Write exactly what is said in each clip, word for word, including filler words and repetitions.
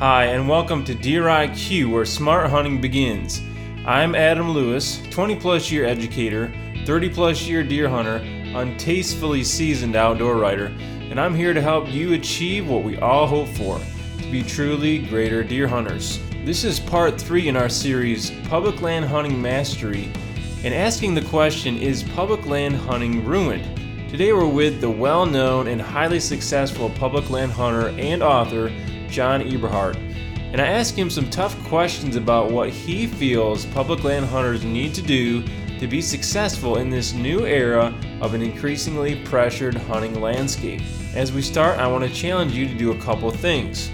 Hi, and welcome to Deer I Q, where smart hunting begins. I'm Adam Lewis, twenty plus year educator, thirty plus year deer hunter, untastefully seasoned outdoor writer, and I'm here to help you achieve what we all hope for, to be truly greater deer hunters. This is part three in our series, Public Land Hunting Mastery, and asking the question, is public land hunting ruined? Today we're with the well-known and highly successful public land hunter and author, John Eberhart, and I asked him some tough questions about what he feels public land hunters need to do to be successful in this new era of an increasingly pressured hunting landscape. As we start, I want to challenge you to do a couple things.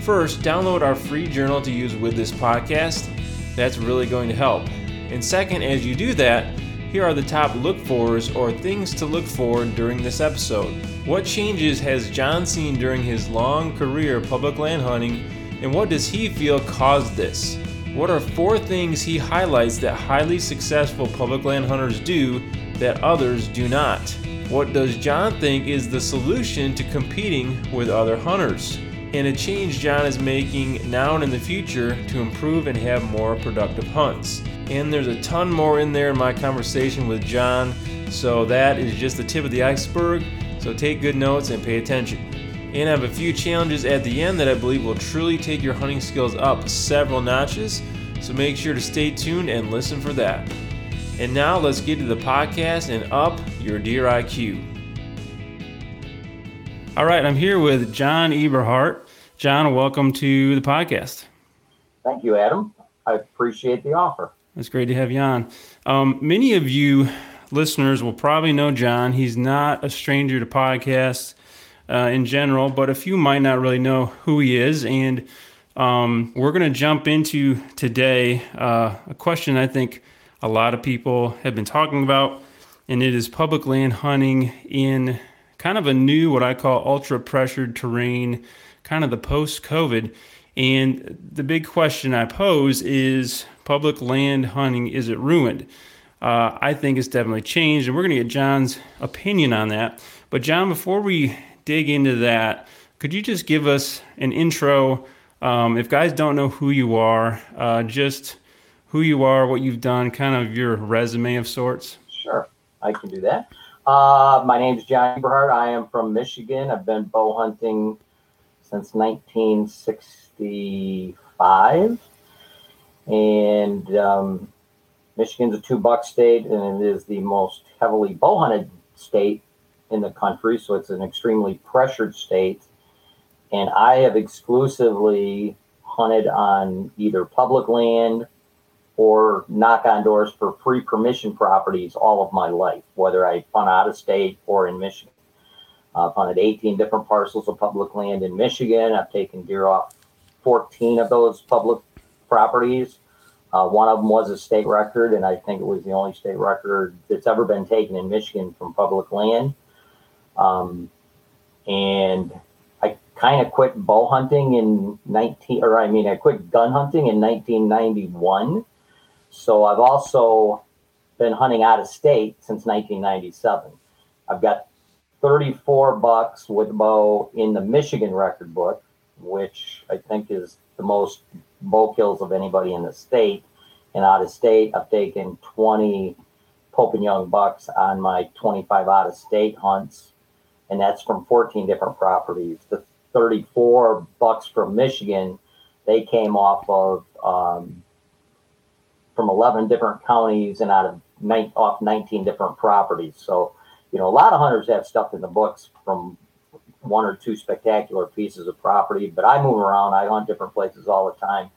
First, download our free journal to use with this podcast. That's really going to help. And second, as you do that, here are the top look-forwards or things to look for during this episode. What changes has John seen during his long career public land hunting, and what does he feel caused this? What are four things he highlights that highly successful public land hunters do that others do not? What does John think is the solution to competing with other hunters? And a change John is making now and in the future to improve and have more productive hunts. And there's a ton more in there in my conversation with John, so that is just the tip of the iceberg, so take good notes and pay attention. And I have a few challenges at the end that I believe will truly take your hunting skills up several notches, so make sure to stay tuned and listen for that. And now let's get to the podcast and up your deer I Q. All right, I'm here with John Eberhart. John, welcome to the podcast. Thank you, Adam. I appreciate the offer. It's great to have you on. Um, many of you listeners will probably know John. He's not a stranger to podcasts uh, in general, but a few might not really know who he is. And um, we're going to jump into today uh, a question I think a lot of people have been talking about, and it is public land hunting in kind of a new, what I call ultra-pressured terrain, kind of the post-COVID. And the big question I pose is, public land hunting, is it ruined? Uh, I think it's definitely changed, and we're going to get John's opinion on that. But John, before we dig into that, could you just give us an intro? Um, if guys don't know who you are, uh, just who you are, what you've done, kind of your resume of sorts. Sure, I can do that. Uh, my name is John Eberhart. I am from Michigan. I've been bow hunting since nineteen sixty-five. And um, Michigan's a two-buck state, and it is the most heavily bow-hunted state in the country, so it's an extremely pressured state. And I have exclusively hunted on either public land or knock on doors for free permission properties all of my life, whether I hunt out of state or in Michigan. I've hunted eighteen different parcels of public land in Michigan. I've taken deer off fourteen of those public properties. Uh, one of them was a state record, and I think it was the only state record that's ever been taken in Michigan from public land. Um, and I kind of quit bow hunting in nineteen, or I mean, I quit gun hunting in nineteen ninety-one. So I've also been hunting out of state since nineteen ninety-seven. I've got thirty-four bucks with bow in the Michigan record book, which I think is the most bow kills of anybody in the state. And out of state, I've taken twenty Pope and Young bucks on my twenty-five out of state hunts, and that's from fourteen different properties. The thirty-four bucks from Michigan, they came off of um, from eleven different counties and out of nine, off nineteen different properties. So, you know, a lot of hunters have stuff in the books from one or two spectacular pieces of property, but I move around. I hunt different places all the time,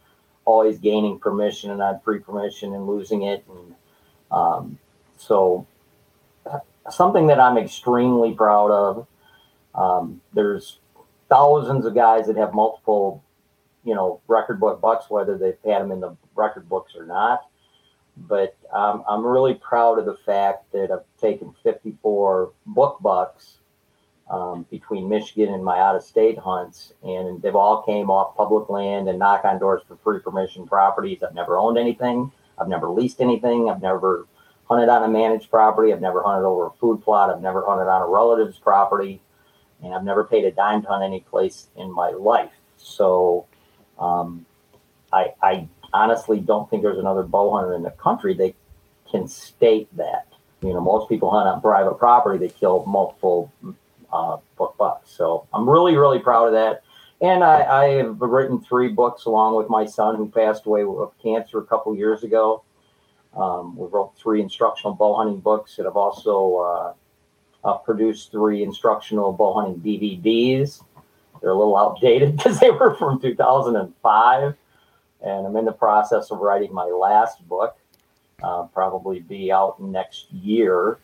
always gaining permission and on free permission and losing it. And um, so something that I'm extremely proud of, um, there's thousands of guys that have multiple, you know, record book bucks, whether they've had them in the record books or not. But um, I'm really proud of the fact that I've taken fifty-four book bucks Um, between Michigan and my out-of-state hunts, and they've all came off public land and knock on doors for free permission properties. I've never owned anything. I've never leased anything. I've never hunted on a managed property. I've never hunted over a food plot. I've never hunted on a relative's property, and I've never paid a dime to hunt any place in my life. So Um, I, I honestly don't think there's another bow hunter in the country that can state that. You know, most people hunt on private property. They kill multiple uh, buck bucks. So I'm really, really proud of that. And I, I have written three books along with my son, who passed away of cancer a couple years ago. Um, we wrote three instructional bow hunting books, and I've also uh, uh, produced three instructional bow hunting D V Ds. They're a little outdated because they were from two thousand five. And I'm in the process of writing my last book. Uh, probably be out next year.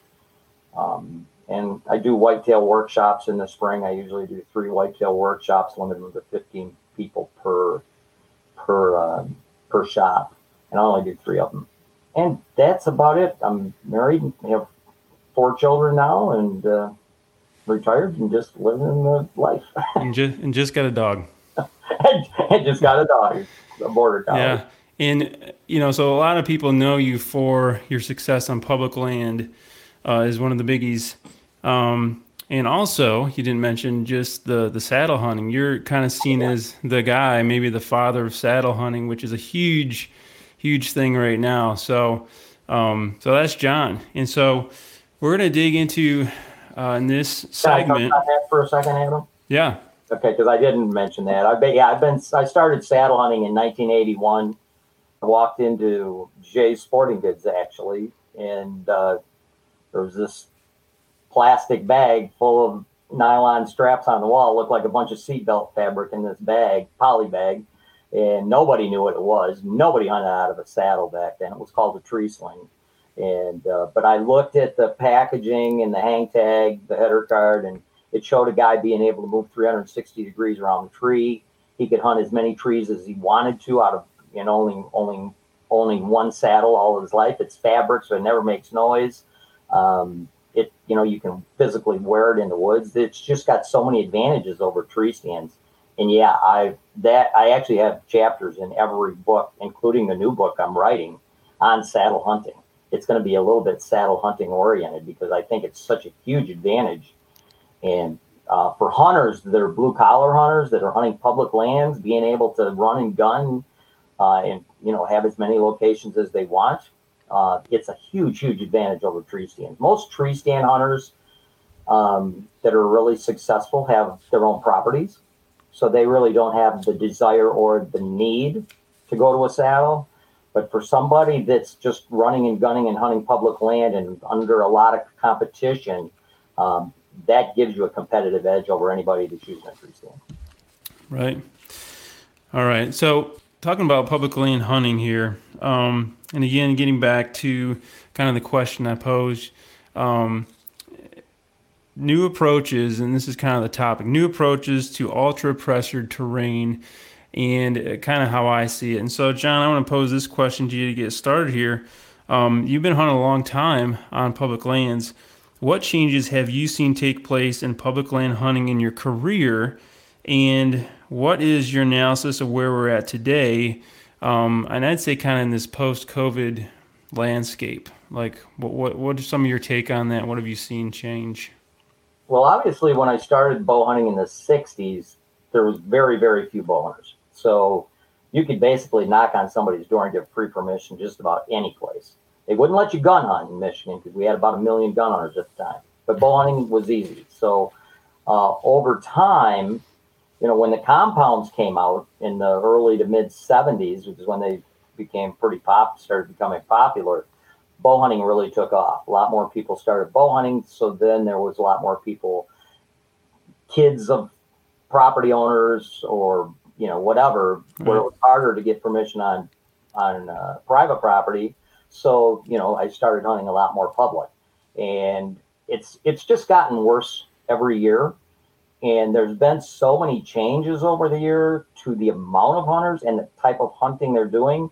Um, and I do whitetail workshops in the spring. I usually do three whitetail workshops, limited to fifteen people per per uh, per shop. And I only do three of them. And that's about it. I'm married and have four children now, and uh, retired and just living the life. and, just, and just got a dog. and, and just got a dog. A border collie. Yeah. And, you know, so a lot of people know you for your success on public land uh, is one of the biggies. Um, and also, you didn't mention just the, the saddle hunting. You're kind of seen as the guy, maybe the father of saddle hunting, which is a huge, huge thing right now. So um, so that's John. And so we're going to dig into uh, in this segment. Can I talk about that for a second, Adam? Yeah. Okay, because I didn't mention that. I bet, yeah, I've been, I started saddle hunting in nineteen eighty-one. I walked into Jay's Sporting Goods, actually, and uh, there was this plastic bag full of nylon straps on the wall. It looked like a bunch of seatbelt fabric in this bag, poly bag, and nobody knew what it was. Nobody hunted out of a saddle back then. It was called a tree sling. And uh, but I looked at the packaging and the hang tag, the header card, and it showed a guy being able to move three hundred sixty degrees around the tree. He could hunt as many trees as he wanted to out of and only only only one saddle all of his life. It's fabric, so it never makes noise. Um, it you know you can physically wear it in the woods. It's just got so many advantages over tree stands. And yeah, I that I actually have chapters in every book, including the new book I'm writing on saddle hunting. It's going to be a little bit saddle hunting oriented because I think it's such a huge advantage. And uh, for hunters that are blue collar hunters that are hunting public lands, being able to run and gun. Uh, and, you know, have as many locations as they want. Uh, it's a huge, huge advantage over tree stands. Most tree stand hunters um, that are really successful have their own properties. So they really don't have the desire or the need to go to a saddle. But for somebody that's just running and gunning and hunting public land and under a lot of competition, um, that gives you a competitive edge over anybody that's using a tree stand. Right. All right. So... talking about public land hunting here, um, and again, getting back to kind of the question I posed, um, new approaches, and this is kind of the topic, new approaches to ultra-pressured terrain and kind of how I see it. And so, John, I want to pose this question to you to get started here. Um, you've been hunting a long time on public lands. What changes have you seen take place in public land hunting in your career, and what is your analysis of where we're at today? Um, and I'd say kind of in this post-COVID landscape, like what, what, what are some of your take on that? What have you seen change? Well, obviously when I started bow hunting in the sixties, there was very, very few bow hunters. So you could basically knock on somebody's door and get free permission just about any place. They wouldn't let you gun hunt in Michigan because we had about a million gun hunters at the time, but bow hunting was easy. So uh, over time, you know, when the compounds came out in the early to mid seventies, which is when they became pretty pop, started becoming popular, bow hunting really took off. A lot more people started bow hunting. So then there was a lot more people, kids of property owners or, you know, whatever, mm-hmm. where it was harder to get permission on, on uh, private property. So, you know, I started hunting a lot more public, and it's, it's just gotten worse every year. And there's been so many changes over the year to the amount of hunters and the type of hunting they're doing.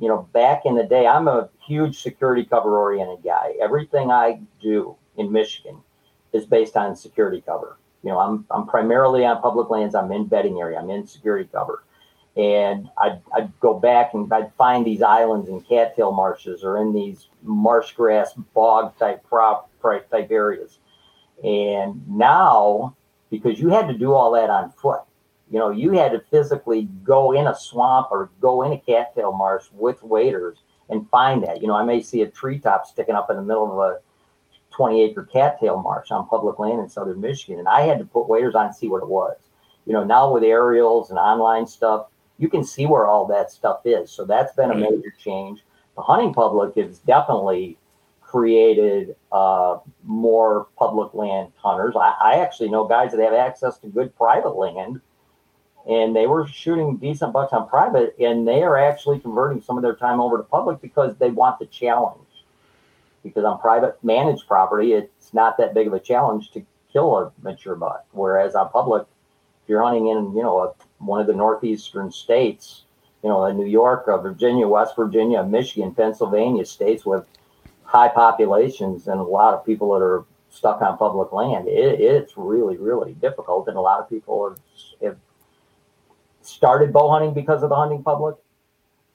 You know, back in the day, I'm a huge security cover oriented guy. Everything I do in Michigan is based on security cover. You know, I'm I'm primarily on public lands. I'm in bedding area. I'm in security cover. And I'd, I'd go back and I'd find these islands in cattail marshes or in these marsh grass bog type prop type areas. And now... because you had to do all that on foot. You know, you had to physically go in a swamp or go in a cattail marsh with waders and find that. You know, I may see a treetop sticking up in the middle of a twenty acre cattail marsh on public land in southern Michigan, and I had to put waders on and see what it was. You know, now with aerials and online stuff, you can see where all that stuff is. So that's been a major change. The hunting public has definitely created uh, more public land hunters. I, I actually know guys that have access to good private land, and they were shooting decent bucks on private, and they are actually converting some of their time over to public because they want the challenge. Because on private managed property, it's not that big of a challenge to kill a mature buck. Whereas on public, if you're hunting in, you know, a, one of the northeastern states, you know, New York, Virginia, West Virginia, Michigan, Pennsylvania, states with high populations and a lot of people that are stuck on public land, it, it's really, really difficult. And a lot of people have, have started bow hunting because of the hunting public.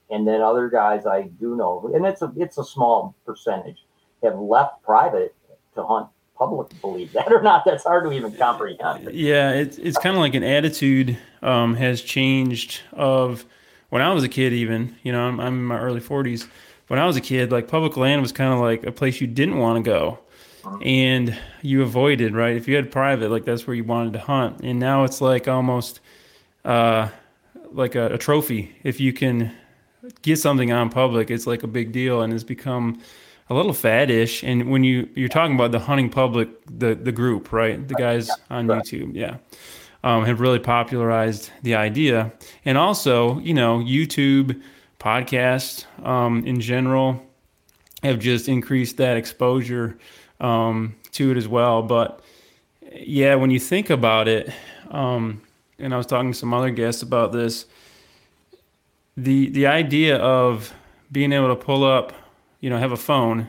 And then other guys I do know, and it's a it's a small percentage, have left private to hunt public, believe that or not. That's hard to even comprehend. Yeah, it's it's kind of like an attitude um, has changed of when I was a kid even, you know, I'm, I'm in my early forties. When I was a kid, like public land was kind of like a place you didn't want to go and you avoided, right? If you had private, like that's where you wanted to hunt. And now it's like almost uh, like a, a trophy. If you can get something on public, it's like a big deal and it's become a little faddish. And when you you're talking about the hunting public, the the group, right, the guys on YouTube, yeah, um, have really popularized the idea. And also, you know, YouTube, podcasts, um, in general, have just increased that exposure um, to it as well. But yeah, when you think about it, um, and I was talking to some other guests about this, the the idea of being able to pull up, you know, have a phone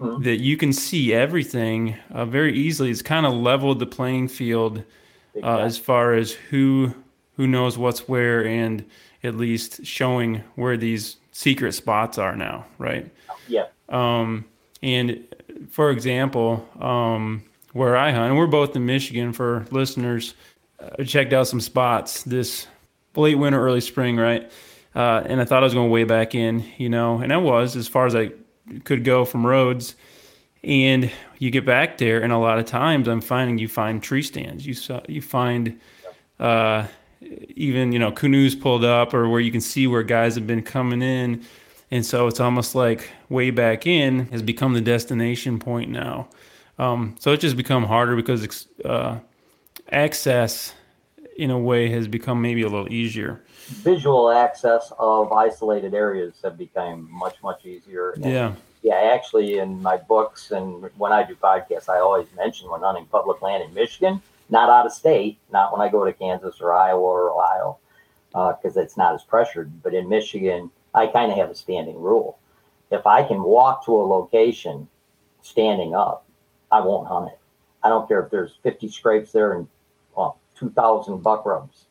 mm-hmm. that you can see everything uh, very easily. It's kind of leveled the playing field uh, exactly. as far as who who knows what's where, and at least showing where these secret spots are now, right? Yeah. Um, and for example, um, where I hunt, and we're both in Michigan for listeners, I checked out some spots this late winter, early spring, right? Uh, and I thought I was going way back in, you know, and I was as far as I could go from roads. And you get back there, and a lot of times I'm finding you find tree stands. You saw, you find uh, even, you know, canoes pulled up or where you can see where guys have been coming in. And so it's almost like way back in has become the destination point now. Um, so it's just become harder because uh, access in a way has become maybe a little easier. Visual access of isolated areas have become much, much easier. And yeah. Yeah, actually in my books and when I do podcasts, I always mention when hunting public land in Michigan, not out of state, not when I go to Kansas or Iowa or Ohio, because uh, it's not as pressured. But in Michigan, I kind of have a standing rule. If I can walk to a location standing up, I won't hunt it. I don't care if there's fifty scrapes there and well, two thousand buck rubs,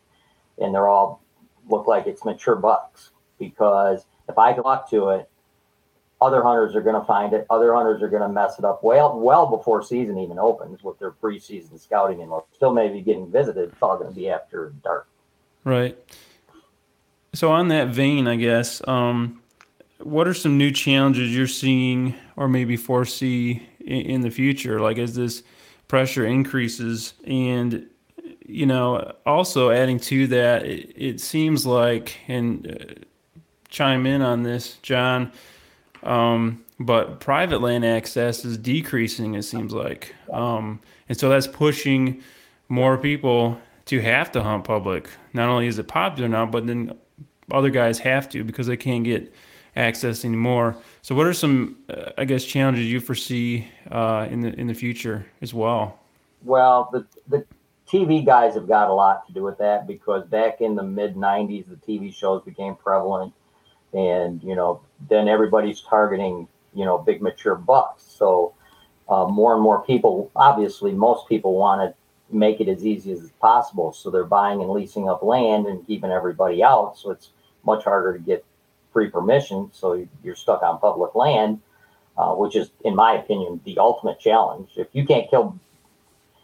and they're all look like it's mature bucks, because if I talk to it, other hunters are going to find it. Other hunters are going to mess it up well, well before season even opens with their preseason scouting, and still maybe getting visited. It's all going to be after dark. Right. So on that vein, I guess, um, what are some new challenges you're seeing or maybe foresee in, in the future? Like as this pressure increases, and you know, also adding to that, it, it seems like, and uh, chime in on this, John, um, but private land access is decreasing, it seems like. Um, and so that's pushing more people to have to hunt public. Not only is it popular now, but then other guys have to because they can't get access anymore. So what are some, uh, I guess, challenges you foresee uh, in the in the future as well? Well, the the... T V guys have got a lot to do with that, because back in the mid nineties, the T V shows became prevalent, and, you know, then everybody's targeting, you know, big mature bucks. So uh, more and more people, obviously most people want to make it as easy as possible. So they're buying and leasing up land and keeping everybody out. So it's much harder to get free permission. So you're stuck on public land, uh, which is, in my opinion, the ultimate challenge. If you can't kill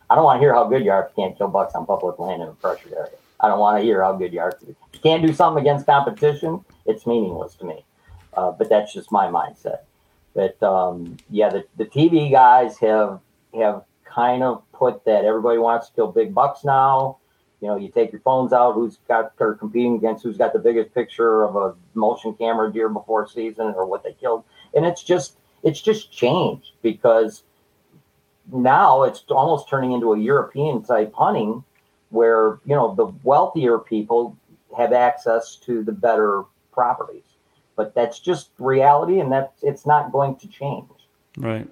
I don't want to hear how good you are if you can't kill bucks on public land in a pressured area. I don't want to hear how good you are. If you can't do something against competition, it's meaningless to me. Uh, but that's just my mindset. But um, yeah, the, the T V guys have have kind of put that everybody wants to kill big bucks now. You know, you take your phones out, who's got, or competing against who's got the biggest picture of a motion camera deer before season or what they killed. And it's just, it's just changed because now it's almost turning into a European type hunting where, you know, the wealthier people have access to the better properties, but that's just reality. And that's, it's not going to change. Right.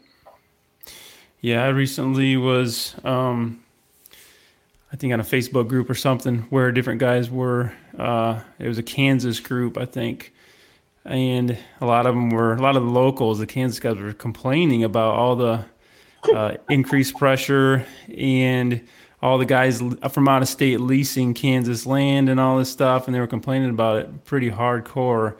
Yeah. I recently was, um, I think on a Facebook group or something where different guys were, uh, it was a Kansas group, I think. And a lot of them were, a lot of the locals, the Kansas guys were complaining about all the uh, increased pressure and all the guys from out of state leasing Kansas land and all this stuff. And they were complaining about it pretty hardcore.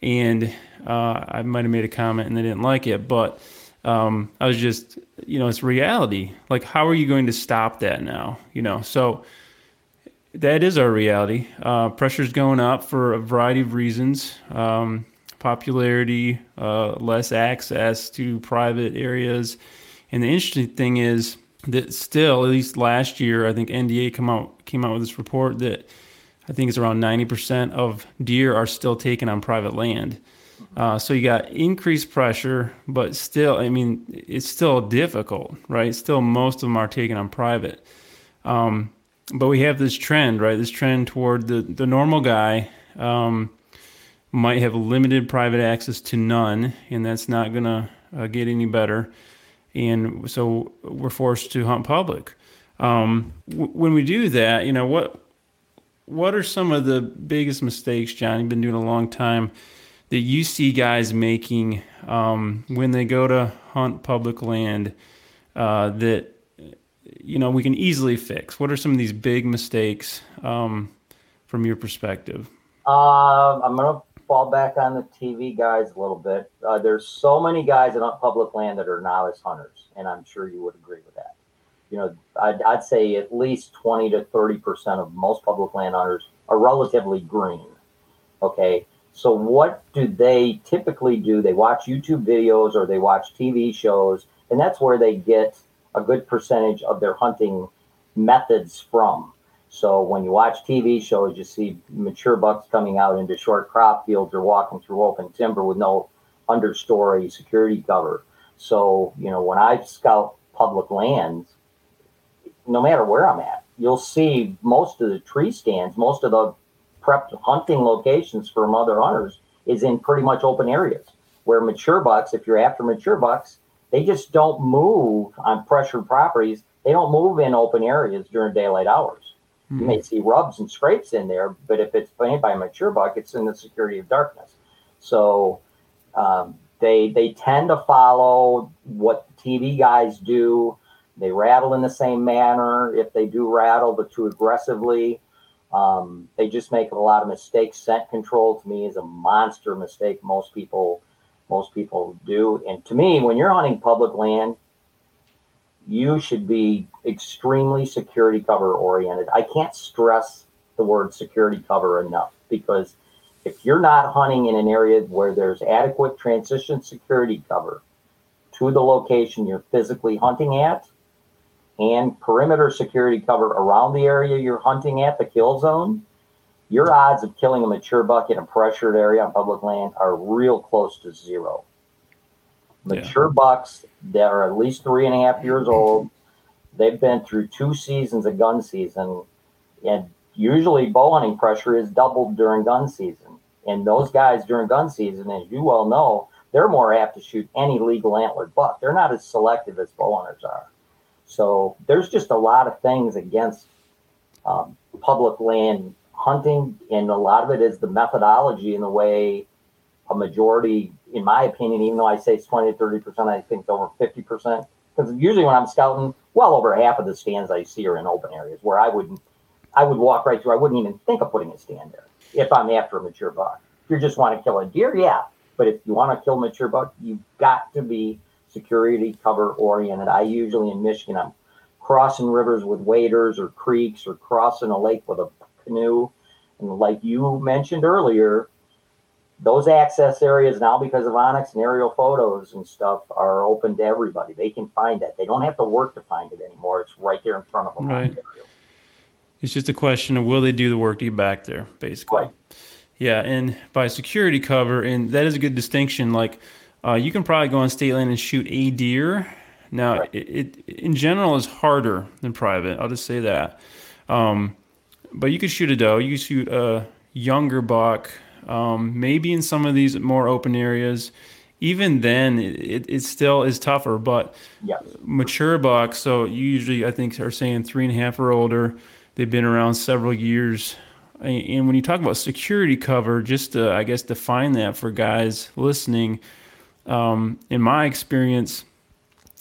And uh, I might've made a comment and they didn't like it, but Um, I was just, you know, it's reality. Like, how are you going to stop that now? You know, so that is our reality. Uh, pressure's going up for a variety of reasons. Um, popularity, uh, less access to private areas. And the interesting thing is that still, at least last year, I think N D A come out, came out with this report that I think it's around ninety percent of deer are still taken on private land. Uh, so you got increased pressure, but still, I mean, it's still difficult, right? Still, most of them are taken on private. Um, but we have this trend, right? This trend toward the, the normal guy um, might have limited private access to none, and that's not going to uh, get any better. And so we're forced to hunt public. Um, w- when we do that, you know, what what are some of the biggest mistakes, John? You've been doing a long time. That you see guys making um, when they go to hunt public land uh, that, you know, we can easily fix? What are some of these big mistakes um, from your perspective? Uh, I'm going to fall back on the T V guys a little bit. Uh, there's so many guys that hunt public land that are novice hunters, and I'm sure you would agree with that. You know, I'd, I'd say at least twenty to thirty percent of most public land hunters are relatively green, okay? So what do they typically do? They watch YouTube videos or they watch T V shows, and that's where they get a good percentage of their hunting methods from. So when you watch T V shows, you see mature bucks coming out into short crop fields or walking through open timber with no understory security cover. So, you know, when I scout public lands, no matter where I'm at, you'll see most of the tree stands, most of the prepped hunting locations for other hunters is in pretty much open areas where mature bucks, if you're after mature bucks, they just don't move on pressured properties. They don't move in open areas during daylight hours. Mm-hmm. You may see rubs and scrapes in there, but if it's planted by a mature buck, it's in the security of darkness. So um, they they tend to follow what the T V guys do. They rattle in the same manner. If they do rattle, but too aggressively. Um, they just make a lot of mistakes. Scent control to me is a monster mistake. Most people, most people do. And to me, when you're hunting public land, you should be extremely security cover oriented. I can't stress the word security cover enough, because if you're not hunting in an area where there's adequate transition security cover to the location you're physically hunting at, and perimeter security cover around the area you're hunting at, the kill zone, your odds of killing a mature buck in a pressured area on public land are real close to zero. Mature yeah. bucks that are at least three and a half years old, they've been through two seasons of gun season, and usually bow hunting pressure is doubled during gun season. And those guys during gun season, as you well know, they're more apt to shoot any legal antlered buck. They're not as selective as bow hunters are. So there's just a lot of things against um, public land hunting, and a lot of it is the methodology and the way a majority, in my opinion, even though I say it's twenty to thirty percent, I think it's over fifty percent. Because usually when I'm scouting, well over half of the stands I see are in open areas where I wouldn't, I would walk right through. I wouldn't even think of putting a stand there if I'm after a mature buck. If you just want to kill a deer, yeah. But if you want to kill a mature buck, you've got to be security cover oriented. I usually in Michigan, I'm crossing rivers with waders or creeks or crossing a lake with a canoe. And like you mentioned earlier, those access areas now, because of Onyx and aerial photos and stuff, are open to everybody. They can find that. They don't have to work to find it anymore. It's right there in front of them. Right. It's just a question of will they do the work to get back there, basically. Right. Yeah, and by security cover, and that is a good distinction. Like, uh, you can probably go on state land and shoot a deer. Now, right. it, it in general is harder than private. I'll just say that. Um, but you could shoot a doe. You could shoot a younger buck. Um, maybe in some of these more open areas, even then it, it still is tougher, but yes. Mature bucks. So you usually, I think, are saying three and a half or older, they've been around several years. And, and when you talk about security cover, just to, I guess, define that for guys listening, um, in my experience,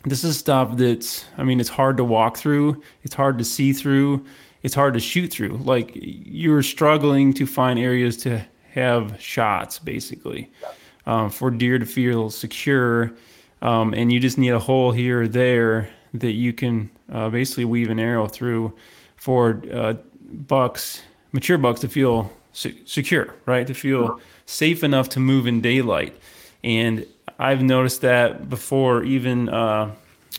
this is stuff that's, I mean, it's hard to walk through. It's hard to see through. It's hard to shoot through. Like, you're struggling to find areas to have shots, basically, um, for deer to feel secure, um, and you just need a hole here or there that you can uh, basically weave an arrow through for uh, bucks, mature bucks, to feel se- secure, right? To feel sure. safe enough to move in daylight. And I've noticed that before. Even uh,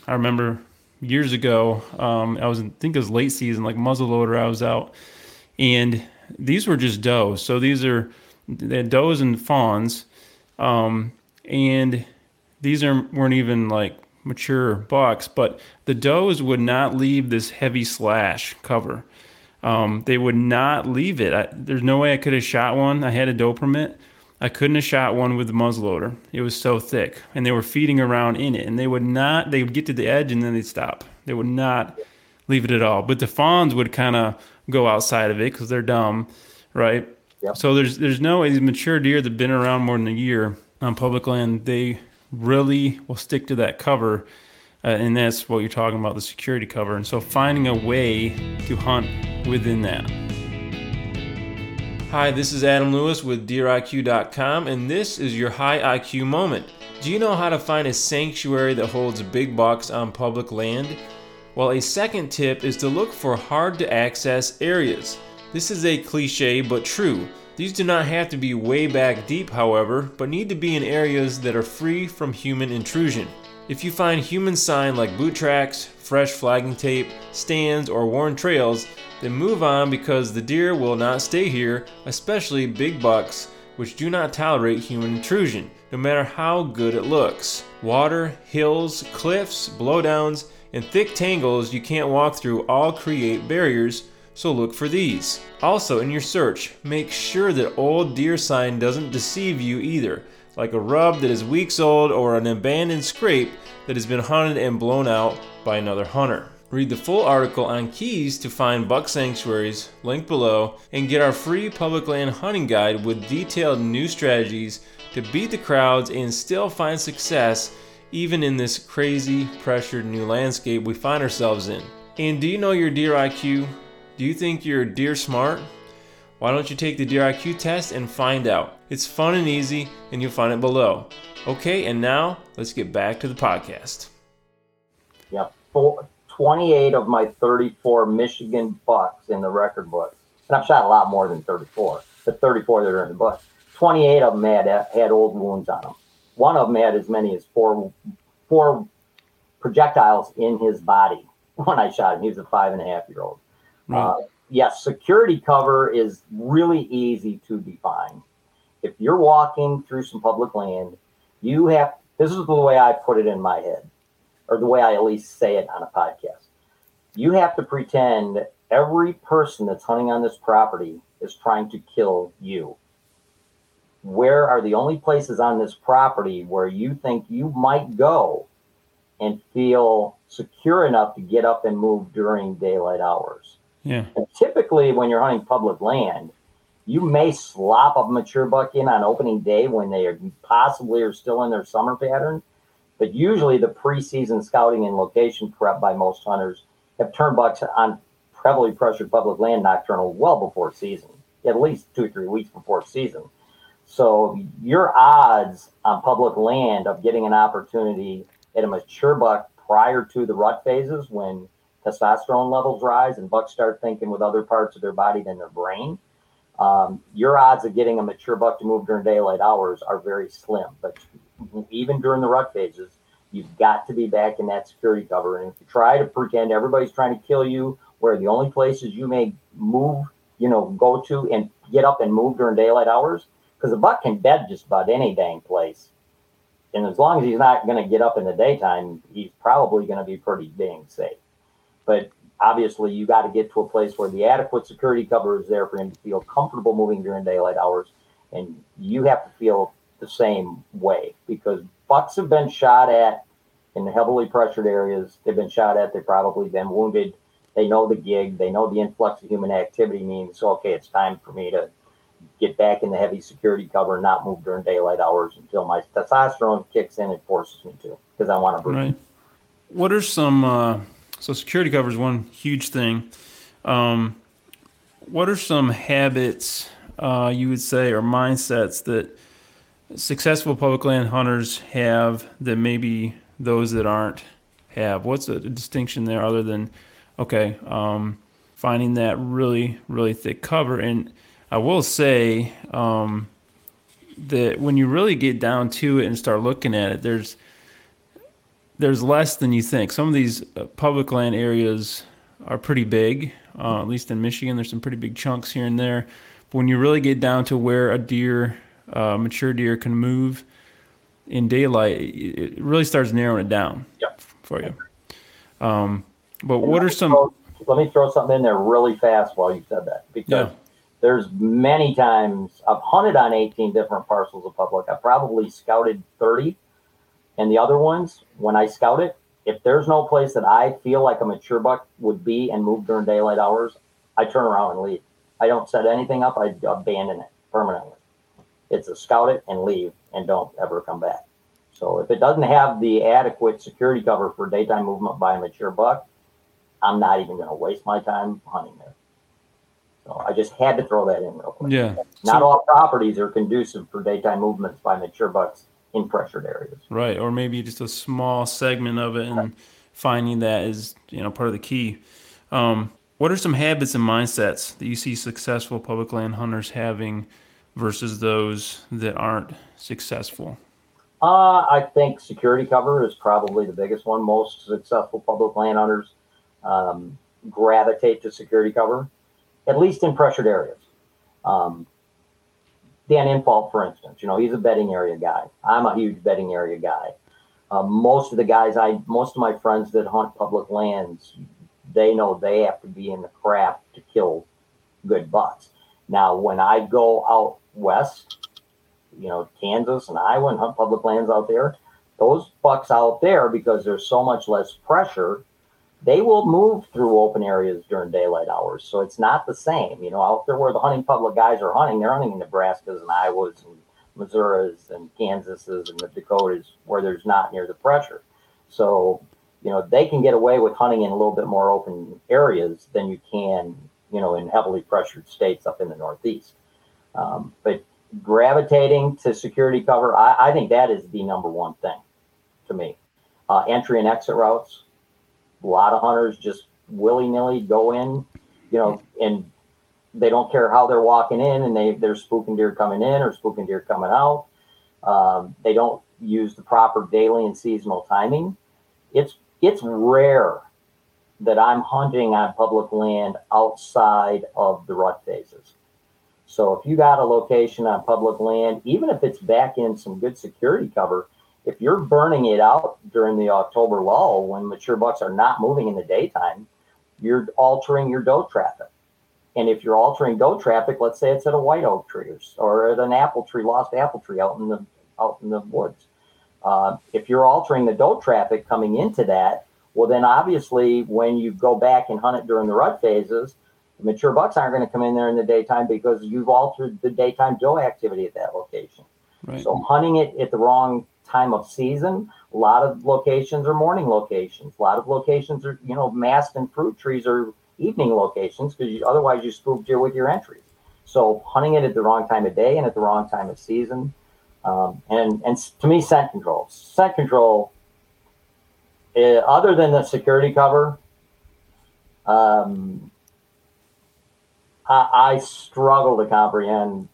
I remember years ago, um, I was in, I think it was late season, like muzzleloader. I was out, and these were just does. So these are. They're does and fawns, um, and these are, weren't even like mature bucks, but the does would not leave this heavy slash cover. Um, they would not leave it. I, there's no way I could have shot one. I had a doe permit. I couldn't have shot one with the muzzleloader. It was so thick, and they were feeding around in it, and they would not, they would get to the edge, and then they'd stop. They would not leave it at all. But the fawns would kind of go outside of it because they're dumb, right? Yep. So there's there's no way these mature deer that have been around more than a year on public land, they really will stick to that cover, uh, and that's what you're talking about, the security cover. And so finding a way to hunt within that. Hi, this is Adam Lewis with deer I Q dot com, and this is your high I Q moment. Do you know how to find a sanctuary that holds big bucks on public land? Well, a second tip is to look for hard to access areas. This is a cliche, but true. These do not have to be way back deep, however, but need to be in areas that are free from human intrusion. If you find human sign like boot tracks, fresh flagging tape, stands, or worn trails, then move on, because the deer will not stay here, especially big bucks, which do not tolerate human intrusion, no matter how good it looks. Water, hills, cliffs, blowdowns, and thick tangles you can't walk through all create barriers, so look for these. Also, in your search, make sure that old deer sign doesn't deceive you either, like a rub that is weeks old or an abandoned scrape that has been hunted and blown out by another hunter. Read the full article on keys to find buck sanctuaries, link below, and get our free public land hunting guide with detailed new strategies to beat the crowds and still find success even in this crazy, pressured new landscape we find ourselves in. And do you know your deer I Q? Do you think you're deer smart? Why don't you take the Deer I Q test and find out? It's fun and easy, and you'll find it below. Okay, and now let's get back to the podcast. Yeah, twenty-eight of my thirty-four Michigan bucks in the record book, and I've shot a lot more than thirty-four, but thirty-four that are in the book, twenty-eight of them had, had old wounds on them. One of them had as many as four, four projectiles in his body when I shot him. He was a five and a half year old. Uh, yes, security cover is really easy to define. If you're walking through some public land, you have, this is the way I put it in my head, or the way I at least say it on a podcast. You have to pretend every person that's hunting on this property is trying to kill you. Where are the only places on this property where you think you might go and feel secure enough to get up and move during daylight hours? Yeah. And typically, when you're hunting public land, you may slop a mature buck in on opening day when they are possibly are still in their summer pattern. But usually, the preseason scouting and location prep by most hunters have turned bucks on heavily pressured public land nocturnal well before season, at least two or three weeks before season. So your odds on public land of getting an opportunity at a mature buck prior to the rut phases, when testosterone levels rise and bucks start thinking with other parts of their body than their brain, um, your odds of getting a mature buck to move during daylight hours are very slim. But even during the rut phases, you've got to be back in that security cover. And if you try to pretend everybody's trying to kill you, where the only places you may move, you know, go to and get up and move during daylight hours, because a buck can bed just about any dang place. And as long as he's not going to get up in the daytime, he's probably going to be pretty dang safe. But obviously, you got to get to a place where the adequate security cover is there for him to feel comfortable moving during daylight hours. And you have to feel the same way, because bucks have been shot at in the heavily pressured areas. They've been shot at. They've probably been wounded. They know the gig. They know the influx of human activity means, okay, it's time for me to get back in the heavy security cover and not move during daylight hours until my testosterone kicks in and forces me to, because I want to breathe. Right. What are some, uh, so security cover is one huge thing. Um, what are some habits uh, you would say, or mindsets that successful public land hunters have that maybe those that aren't have? What's a distinction there other than, okay, um, finding that really, really thick cover? And I will say um, that when you really get down to it and start looking at it, there's there's less than you think. Some of these public land areas are pretty big, uh, at least in Michigan. There's some pretty big chunks here and there. But when you really get down to where a deer, uh, mature deer, can move in daylight, it really starts narrowing it down yep. for you. Um, but and what are some... Throw, let me throw something in there really fast while you said that. Because. Yeah. There's many times I've hunted on eighteen different parcels of public. I probably scouted thirty. And the other ones, when I scout it, if there's no place that I feel like a mature buck would be and move during daylight hours, I turn around and leave. I don't set anything up. I abandon it permanently. It's a scout it and leave and don't ever come back. So if it doesn't have the adequate security cover for daytime movement by a mature buck, I'm not even going to waste my time hunting there. So I just had to throw that in real quick. Yeah. Not so, all properties are conducive for daytime movements by mature bucks in pressured areas. Right. Or maybe just a small segment of it, and right. finding that is, you know, part of the key. Um, what are some habits and mindsets that you see successful public land hunters having versus those that aren't successful? Uh, I think security cover is probably the biggest one. Most successful public land hunters um, gravitate to security cover, at least in pressured areas. Um, Dan Infalt, for instance, you know, he's a bedding area guy. I'm a huge bedding area guy. Uh, most of the guys, I, most of my friends that hunt public lands, they know they have to be in the crap to kill good bucks. Now, when I go out west, you know, Kansas and Iowa, and hunt public lands out there, those bucks out there, because there's so much less pressure, they will move through open areas during daylight hours. So it's not the same. You know, out there where the hunting public guys are hunting, they're hunting in Nebraskas and Iowas and Missouris and Kansases and the Dakotas, where there's not near the pressure. So, you know, they can get away with hunting in a little bit more open areas than you can, you know, in heavily pressured states up in the Northeast. Um, but gravitating to security cover, I, I think that is the number one thing to me. Uh, entry and exit routes. A lot of hunters just willy-nilly go in, you know, and they don't care how they're walking in, and they, they're spooking deer coming in or spooking deer coming out. Um, they don't use the proper daily and seasonal timing. It's it's rare that I'm hunting on public land outside of the rut phases. So if you got a location on public land, even if it's back in some good security cover, if you're burning it out during the October lull when mature bucks are not moving in the daytime, you're altering your doe traffic. And if you're altering doe traffic, let's say it's at a white oak tree or at an apple tree, lost apple tree out in the out in the woods. Uh, if you're altering the doe traffic coming into that, well, then obviously when you go back and hunt it during the rut phases, the mature bucks aren't going to come in there in the daytime because you've altered the daytime doe activity at that location. Right. So hunting it at the wrong time of season. A lot of locations are morning locations. A lot of locations are, you know, mast and fruit trees are evening locations, because otherwise you spook deer with your entries. So hunting it at the wrong time of day and at the wrong time of season. Um, and, and to me, scent control. Scent control, uh, other than the security cover, um, I, I struggle to comprehend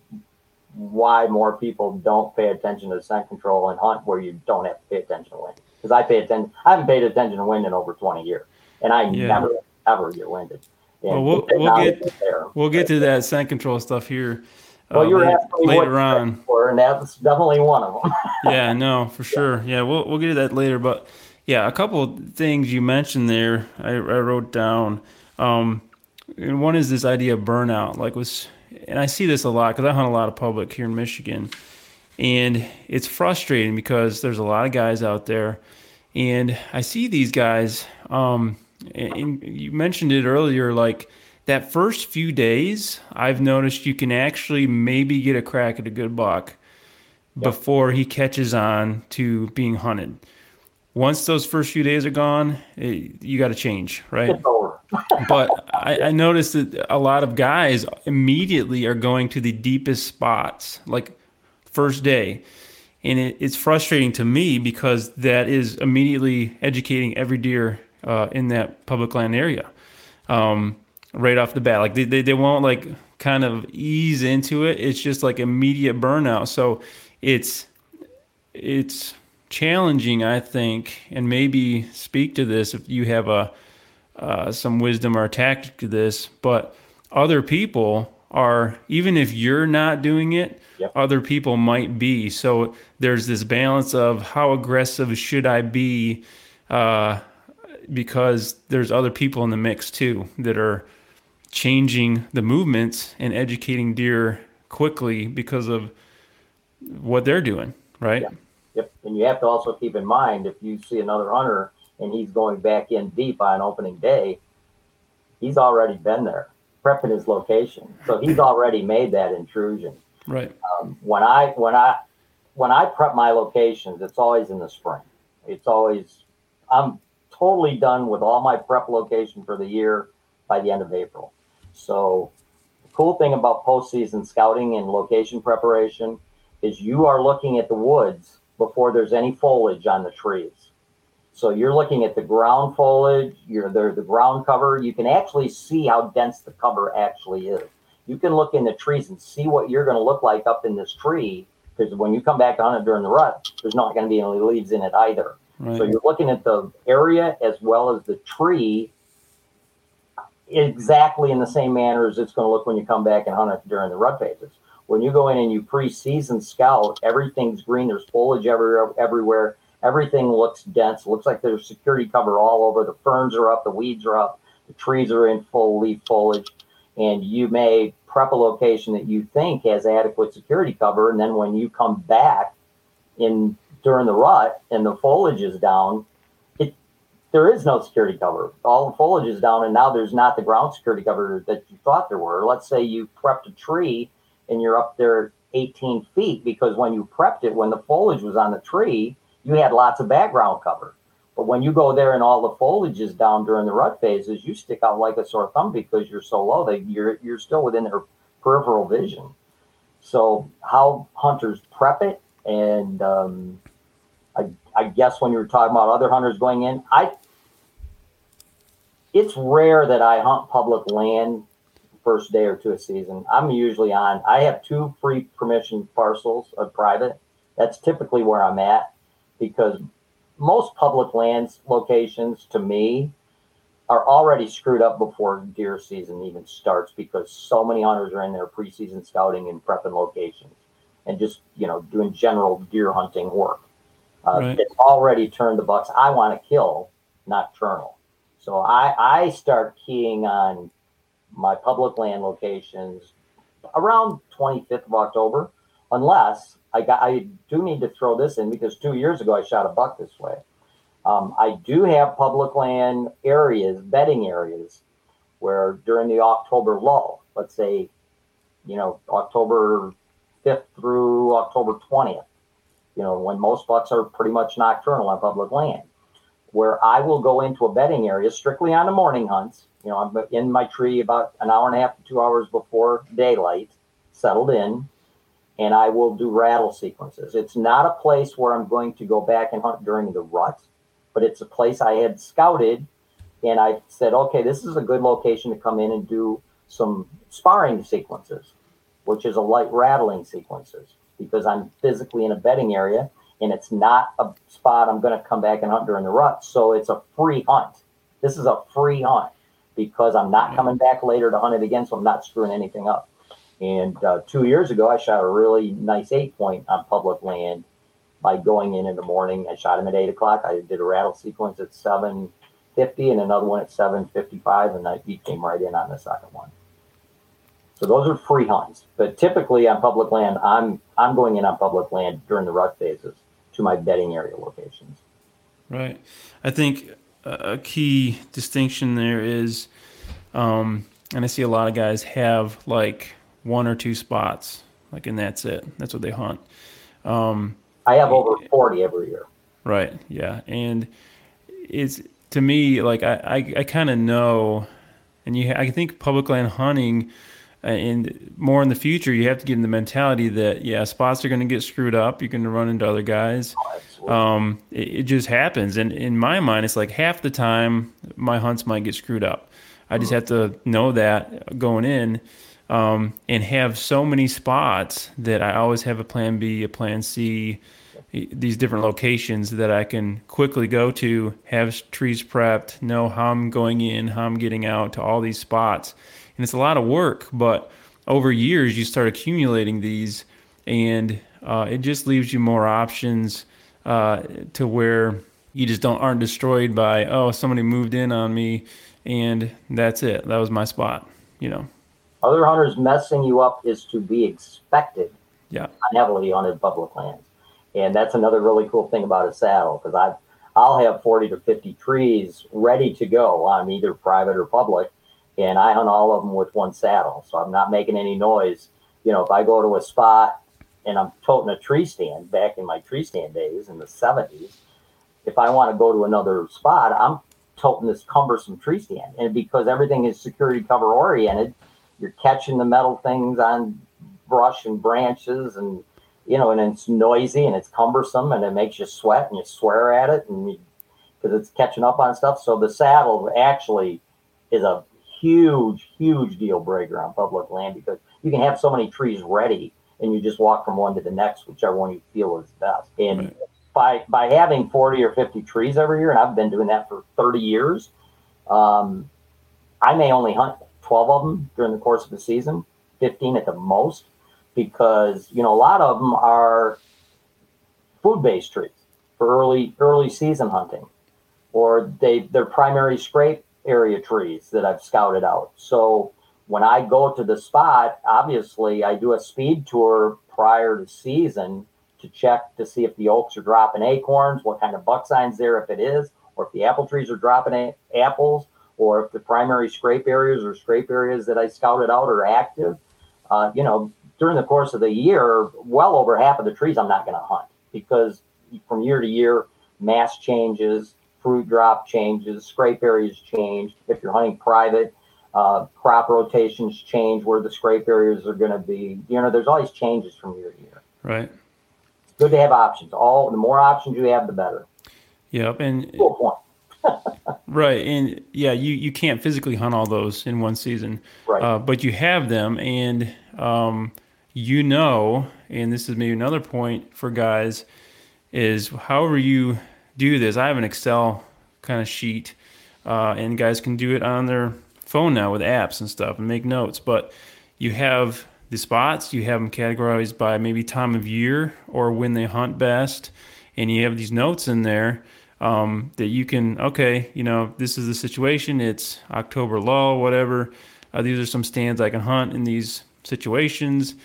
why more people don't pay attention to scent control and hunt where you don't have to pay attention to wind. Because I pay attention, I haven't paid attention to wind in over twenty years, and I yeah. never ever get winded. Well, we'll, we'll get there. We'll get to that scent control stuff here. Well, uh, you're later, later on, for, and that's definitely one of them. yeah, no, for sure. Yeah, we'll we'll get to that later. But yeah, a couple of things you mentioned there, I, I wrote down. Um, and one is this idea of burnout. Like was, and I see this a lot because I hunt a lot of public here in Michigan, and it's frustrating because there's a lot of guys out there, and I see these guys. Um, and you mentioned it earlier, like. That first few days, I've noticed you can actually maybe get a crack at a good buck yep. before he catches on to being hunted. Once those first few days are gone, it, you got to change, right? It's over. But I, I noticed that a lot of guys immediately are going to the deepest spots, like first day. And it, it's frustrating to me because that is immediately educating every deer uh, in that public land area. Um right off the bat, like they, they, they won't like kind of ease into it. It's just like immediate burnout. So it's, it's challenging, I think, and maybe speak to this if you have a, uh, some wisdom or tactic to this, but other people are, even if you're not doing it, yep. other people might be. So there's this balance of how aggressive should I be, uh, because there's other people in the mix too, that are, changing the movements and educating deer quickly because of what they're doing, right? Yeah. Yep. And you have to also keep in mind, if you see another hunter and he's going back in deep on opening day, he's already been there, prepping his location. So he's already made that intrusion. Right. Um, when I, when I, when I prep my locations, it's always in the spring. It's always, I'm totally done with all my prep location for the year by the end of April. So the cool thing about postseason scouting and location preparation is you are looking at the woods before there's any foliage on the trees. So you're looking at the ground foliage, you're there, the ground cover. You can actually see how dense the cover actually is. You can look in the trees and see what you're going to look like up in this tree, because when you come back on it during the rut, there's not going to be any leaves in it either. Right. So you're looking at the area as well as the tree exactly in the same manner as it's going to look when you come back and hunt it during the rut phases. When you go in and you pre-season scout, everything's green. There's foliage everywhere. everywhere. Everything looks dense. It looks like there's security cover all over. The ferns are up. The weeds are up. The trees are in full leaf foliage. And you may prep a location that you think has adequate security cover. And then when you come back in during the rut and the foliage is down, there is no security cover. All the foliage is down, and now there's not the ground security cover that you thought there were. Let's say you prepped a tree, and you're up there eighteen feet, because when you prepped it, when the foliage was on the tree, you had lots of background cover. But when you go there and all the foliage is down during the rut phases, you stick out like a sore thumb because you're so low that you're, you're still within their peripheral vision. So how hunters prep it, and um, I I guess when you were talking about other hunters going in, I it's rare that I hunt public land first day or two of season. I'm usually on. I have two free permission parcels of private. That's typically where I'm at, because most public lands locations to me are already screwed up before deer season even starts, because so many hunters are in their preseason scouting and prepping locations and just, you know, doing general deer hunting work. Uh, right. It's already turned the bucks I want to kill nocturnal. So I, I start keying on my public land locations around twenty-fifth of October, unless I got, I do need to throw this in, because two years ago I shot a buck this way. Um, I do have public land areas, bedding areas, where during the October lull, let's say, you know, October fifth through October twentieth, you know, when most bucks are pretty much nocturnal on public land, where I will go into a bedding area strictly on the morning hunts. You know, I'm in my tree about an hour and a half to two hours before daylight, settled in, and I will do rattle sequences. It's not a place where I'm going to go back and hunt during the rut, but it's a place I had scouted And I said, okay, this is a good location to come in and do some sparring sequences, which is a light rattling sequences, because I'm physically in a bedding area and it's not a spot I'm going to come back and hunt during the rut. So it's a free hunt. This is a free hunt because I'm not coming back later to hunt it again. So I'm not screwing anything up. And uh, two years ago, I shot a really nice eight point on public land by going in in the morning. I shot him at eight o'clock. I did a rattle sequence at seven fifty and another one at seven fifty-five, and I, he came right in on the second one. So those are free hunts. But typically on public land, I'm I'm going in on public land during the rut phases to my bedding area locations. Right. I think a key distinction there is, um, and I see a lot of guys have like one or two spots, like, and that's it. That's what they hunt. Um, I have over forty every year. Right. Yeah. And it's, to me, like I, I, I kind of know, and you, I think public land hunting, and more in the future, you have to get in the mentality that, yeah, spots are going to get screwed up. You're going to run into other guys. Oh, um, it, it just happens. And in my mind, it's like half the time my hunts might get screwed up. I just have to know that going in, um, and have so many spots that I always have a plan B, a plan C, these different locations that I can quickly go to, have trees prepped, know how I'm going in, how I'm getting out to all these spots. And it's a lot of work, but over years you start accumulating these, and uh, it just leaves you more options uh, to where you just don't aren't destroyed by, oh, somebody moved in on me and that's it. That was my spot, you know. Other hunters messing you up is to be expected. Yeah. On heavily hunted public lands. And that's another really cool thing about a saddle, because I've, I'll have forty to fifty trees ready to go on either private or public, and I hunt all of them with one saddle, so I'm not making any noise. You know, if I go to a spot and I'm toting a tree stand, back in my tree stand days in the seventies, if I want to go to another spot, I'm toting this cumbersome tree stand. And because everything is security cover oriented, you're catching the metal things on brush and branches, and you know, and it's noisy and it's cumbersome and it makes you sweat and you swear at it, and because it's catching up on stuff. So the saddle actually is a huge, huge deal breaker on public land, because you can have so many trees ready and you just walk from one to the next, whichever one you feel is best. And right. by by having forty or fifty trees every year, and I've been doing that for thirty years, um, I may only hunt twelve of them during the course of the season, fifteen at the most. Because, you know, a lot of them are food-based trees for early early season hunting, or they, they're primary scrape area trees that I've scouted out. So when I go to the spot, obviously I do a speed tour prior to season to check to see if the oaks are dropping acorns, what kind of buck signs there, if it is, or if the apple trees are dropping a- apples, or if the primary scrape areas or scrape areas that I scouted out are active. Uh, you know, during the course of the year, well over half of the trees I'm not going to hunt, because from year to year, mass changes, fruit drop changes, scrape areas change. If you're hunting private, uh, crop rotations change where the scrape areas are going to be. You know, there's always changes from year to year. Right. It's good to have options. All the more options you have, the better. Yep. And cool point. Right. And yeah, you, you can't physically hunt all those in one season, right. uh, but you have them. And, um, you know, and this is maybe another point for guys, is however you do this, I have an Excel kind of sheet, uh, and guys can do it on their phone now with apps and stuff and make notes. But you have the spots, you have them categorized by maybe time of year or when they hunt best, and you have these notes in there um, that you can, okay, you know, this is the situation, it's October lull, whatever. Uh, these are some stands I can hunt in these situations.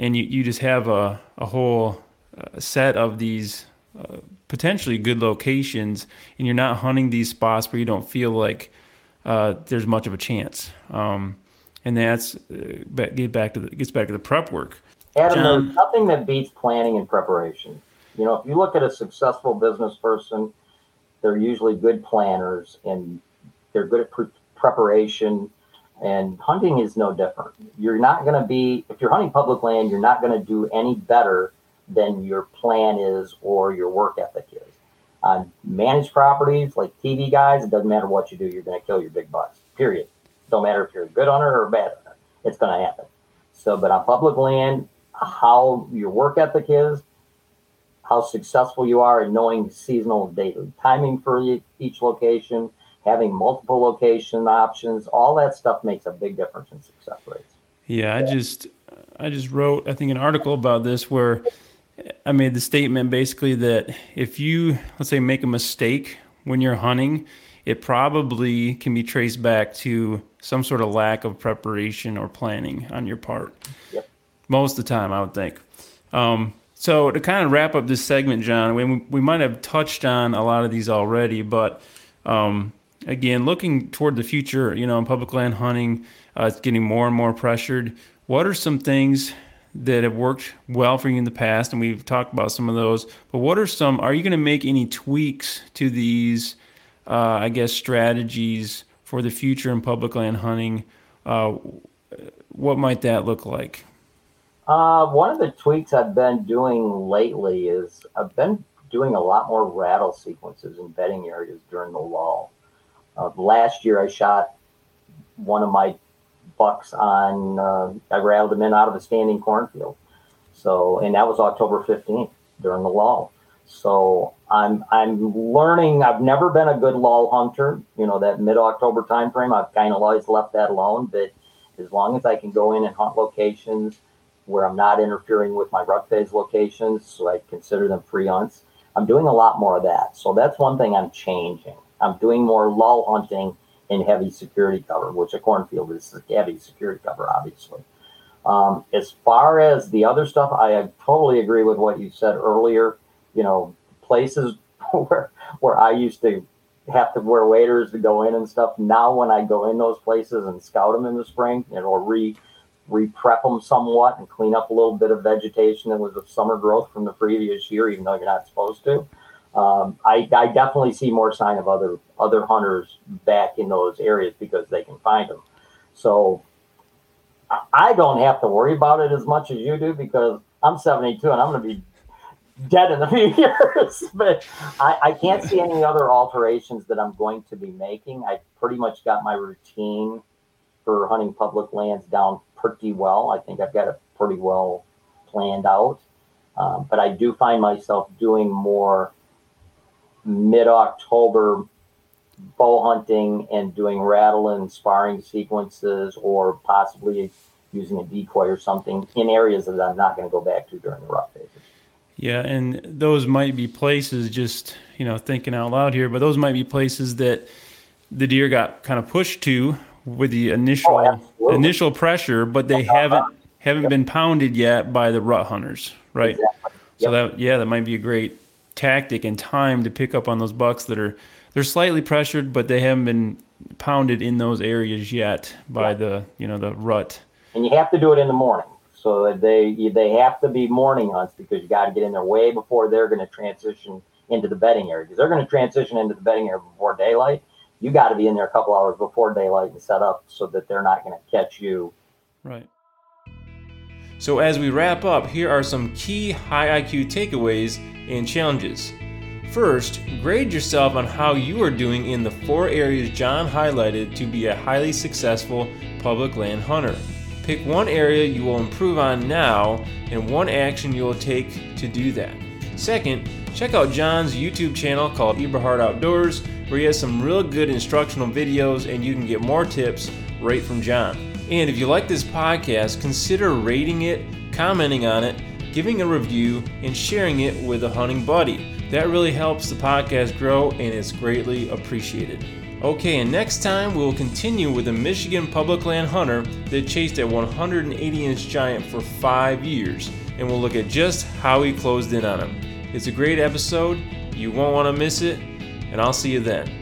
And you, you just have a, a whole uh, set of these uh, potentially good locations, and you're not hunting these spots where you don't feel like uh, there's much of a chance. Um, and that's uh, get back to the, gets back to the prep work. Adam, John, there's nothing that beats planning and preparation. You know, if you look at a successful business person, they're usually good planners and they're good at pre- preparation. And hunting is no different. You're not going to be, if you're hunting public land, you're not going to do any better than your plan is or your work ethic is. uh, manage properties like T V guys. It doesn't matter what you do, you're going to kill your big bucks, period. Don't matter if you're a good hunter or a bad hunter, it's going to happen. So, but on public land, how your work ethic is, how successful you are in knowing seasonal data, timing for each location, having multiple location options, all that stuff makes a big difference in success rates. Yeah, I just, I just wrote, I think, an article about this where I made the statement basically that if you, let's say, make a mistake when you're hunting, it probably can be traced back to some sort of lack of preparation or planning on your part. Yep. Most of the time, I would think. Um, so to kind of wrap up this segment, John, we, we might have touched on a lot of these already, but um, again, looking toward the future, you know, in public land hunting, uh, it's getting more and more pressured. What are some things that have worked well for you in the past? And we've talked about some of those, but what are some, are you going to make any tweaks to these, uh, I guess, strategies for the future in public land hunting? Uh, what might that look like? Uh, one of the tweaks I've been doing lately is I've been doing a lot more rattle sequences in bedding areas during the lull. Uh, last year I shot one of my bucks on, uh, I rattled him in out of a standing cornfield. So, and that was October fifteenth during the lull. So I'm, I'm learning. I've never been a good lull hunter. You know, that mid-October timeframe, I've kind of always left that alone, but as long as I can go in and hunt locations where I'm not interfering with my rut phase locations, so I consider them free hunts, I'm doing a lot more of that. So that's one thing I'm changing. I'm doing more lull hunting in heavy security cover, which a cornfield is heavy security cover, obviously. Um, as far as the other stuff, I totally agree with what you said earlier. You know, places where where I used to have to wear waders to go in and stuff, now when I go in those places and scout them in the spring, you know, re re-prep them somewhat and clean up a little bit of vegetation that was of summer growth from the previous year, even though you're not supposed to. Um, I, I definitely see more sign of other other hunters back in those areas because they can find them. So I don't have to worry about it as much as you do because I'm seventy-two and I'm going to be dead in a few years. But I, I can't see any other alterations that I'm going to be making. I pretty much got my routine for hunting public lands down pretty well. I think I've got it pretty well planned out. Um, but I do find myself doing more mid-October bow hunting and doing rattle and sparring sequences, or possibly using a decoy or something in areas that I'm not going to go back to during the rut phases. Yeah, and those might be places, just, you know, thinking out loud here, but those might be places that the deer got kind of pushed to with the initial oh, initial pressure, but they uh-huh. haven't haven't yep. been pounded yet by the rut hunters, right? Exactly. Yep. So that yeah, that might be a great tactic and time to pick up on those bucks that are they're slightly pressured, but they haven't been pounded in those areas yet by yeah. the you know the rut. And you have to do it in the morning, so that they they have to be morning hunts because you got to get in there way before they're going to transition into the bedding area. Because they're going to transition into the bedding area before daylight. You got to be in there a couple hours before daylight and set up so that they're not going to catch you. Right. So as we wrap up, here are some key high I Q takeaways and challenges. First, grade yourself on how you are doing in the four areas John highlighted to be a highly successful public land hunter. Pick one area you will improve on now and one action you will take to do that. Second, check out John's YouTube channel called Eberhart Outdoors, where he has some real good instructional videos and you can get more tips right from John. And if you like this podcast, consider rating it, commenting on it, giving a review, and sharing it with a hunting buddy. That really helps the podcast grow and it's greatly appreciated. Okay, and next time we'll continue with a Michigan public land hunter that chased a one hundred eighty inch giant for five years, and we'll look at just how he closed in on him. It's a great episode, you won't want to miss it, and I'll see you then.